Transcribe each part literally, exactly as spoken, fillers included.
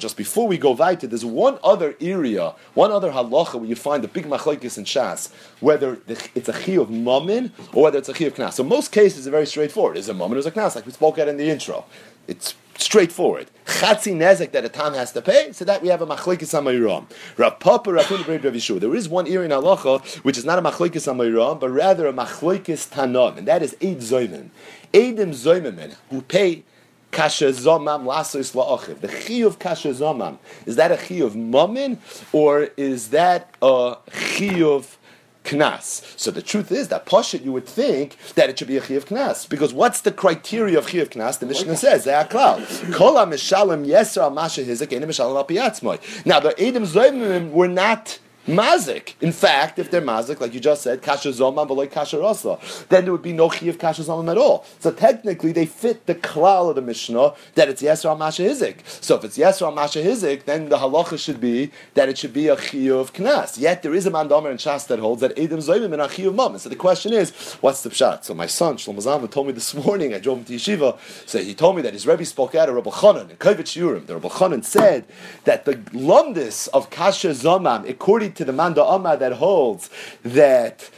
But just before we go right, there's one other area, one other halacha where you find the big machlekes in Shas, whether the, it's a chiyuv mamin or whether it's a chiyuv knas. So most cases are very straightforward. Is it a mamin or is it a knas? Like we spoke at in the intro. It's straightforward. Chatzi nezek that a tam has to pay, so that we have a machlekes amayuram. Rav Papa, Rav Papa, Rav Yishu. There is one area in halacha which is not a machlekes amayuram, but rather a machlekes tanon, and that is Eid Zoymen. Edom Zoymemin, who pay Kasha zaman lasos la'achiv. The chi of Kasha zaman, is that a chi of mamin or is that a chi of knas? So the truth is that pshat, you would think that it should be a chi of knas, because what's the criteria of chi of knas? The Mishnah says they are klal. Kol ha'mishalem yeser al masha hizek ein mishalem al pi atzmai. Now the Edom Zoymemin were not mazik. In fact, if they're mazik, like you just said, kasha zoman but like kasha rasa, then there would be no chi of kasha zoman at all. So technically, they fit the klal of the Mishnah that it's yeser al masha hizik. So if it's yeser al masha hizik, then the halacha should be that it should be a chi of knas. Yet there is a Manda Amah and Shas that holds that Edom Zoymemin and a chi of mamin. So the question is, what's the pshat? So my son Shlomo Zalman told me this morning. I drove him to yeshiva. So he told me that his Rebbe spoke out of Rabbi Chanan in Chiyuv. The Rabbi Chanan said that the lumdis of kasha zoman, according to to the Manda Amah that holds that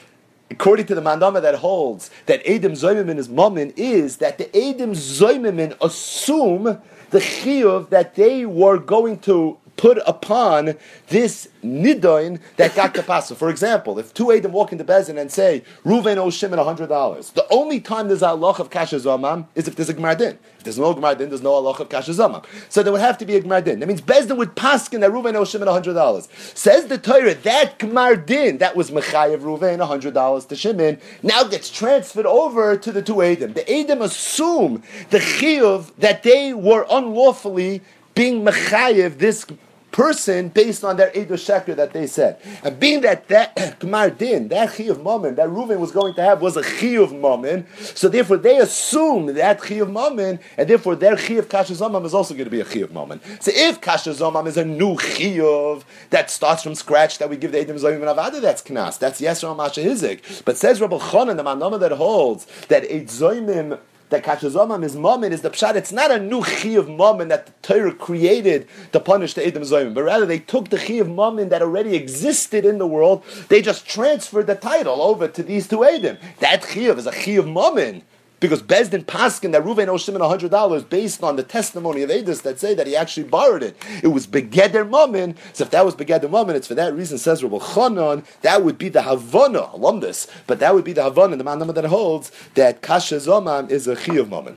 according to the Manda Amah that holds that Edom Zoymemin is mamin, is that the Edom Zoymemin assume the chiyuv that they were going to put upon this nidoin that got kapasa. For example, if two Eidim walk into Bezin and say, Reuven owes Shimon one hundred dollars, the only time there's a halacha of Kasha Zomam is if there's a Gemar din. If there's no Gemar din, there's no halacha of Kasha Zomam. So there would have to be a Gemar din. That means Bezin would paskin that Reuven owes Shimon one hundred dollars. Says the Torah, that Gemar din that was Mechaev Reuven one hundred dollars to Shimon now gets transferred over to the two Eidim. The Eidim assume the chiyuv that they were unlawfully being mechayev this person based on their Eidah Sheker that they said. And being that that Gemar din, that chi of mamin, that Reuven was going to have was a chi of mamin, so therefore they assume that chi of mamin, and therefore their chi of Kasha Zomam is also going to be a chi of mamin. So if Kasha Zomam is a new chi of that starts from scratch that we give the Eidim Zoymen Avada, that's knas, that's Yeser al Masha Hizik. But says Rabbi Chanan, the Manda Amah that holds that Eid Zoymen, that Kasha Zomam is mamin, is the pshat. It's not a new chi of mamin that the Torah created to punish the Edom Zoyim, but rather they took the chi of mamin that already existed in the world, they just transferred the title over to these two Edom. That chi of is a chi of mamin, because Bezdin paskin that Reuven owes Shimon one hundred dollars based on the testimony of Eidos that say that he actually borrowed it. It was Begeder Momin. So if that was Begeder Momin, it's for that reason, says Rabbi Chanan, that would be the havana, alumnus, but that would be the havana, the Manda Amah that holds that Kasha Zomam is a Chiyuv Momin.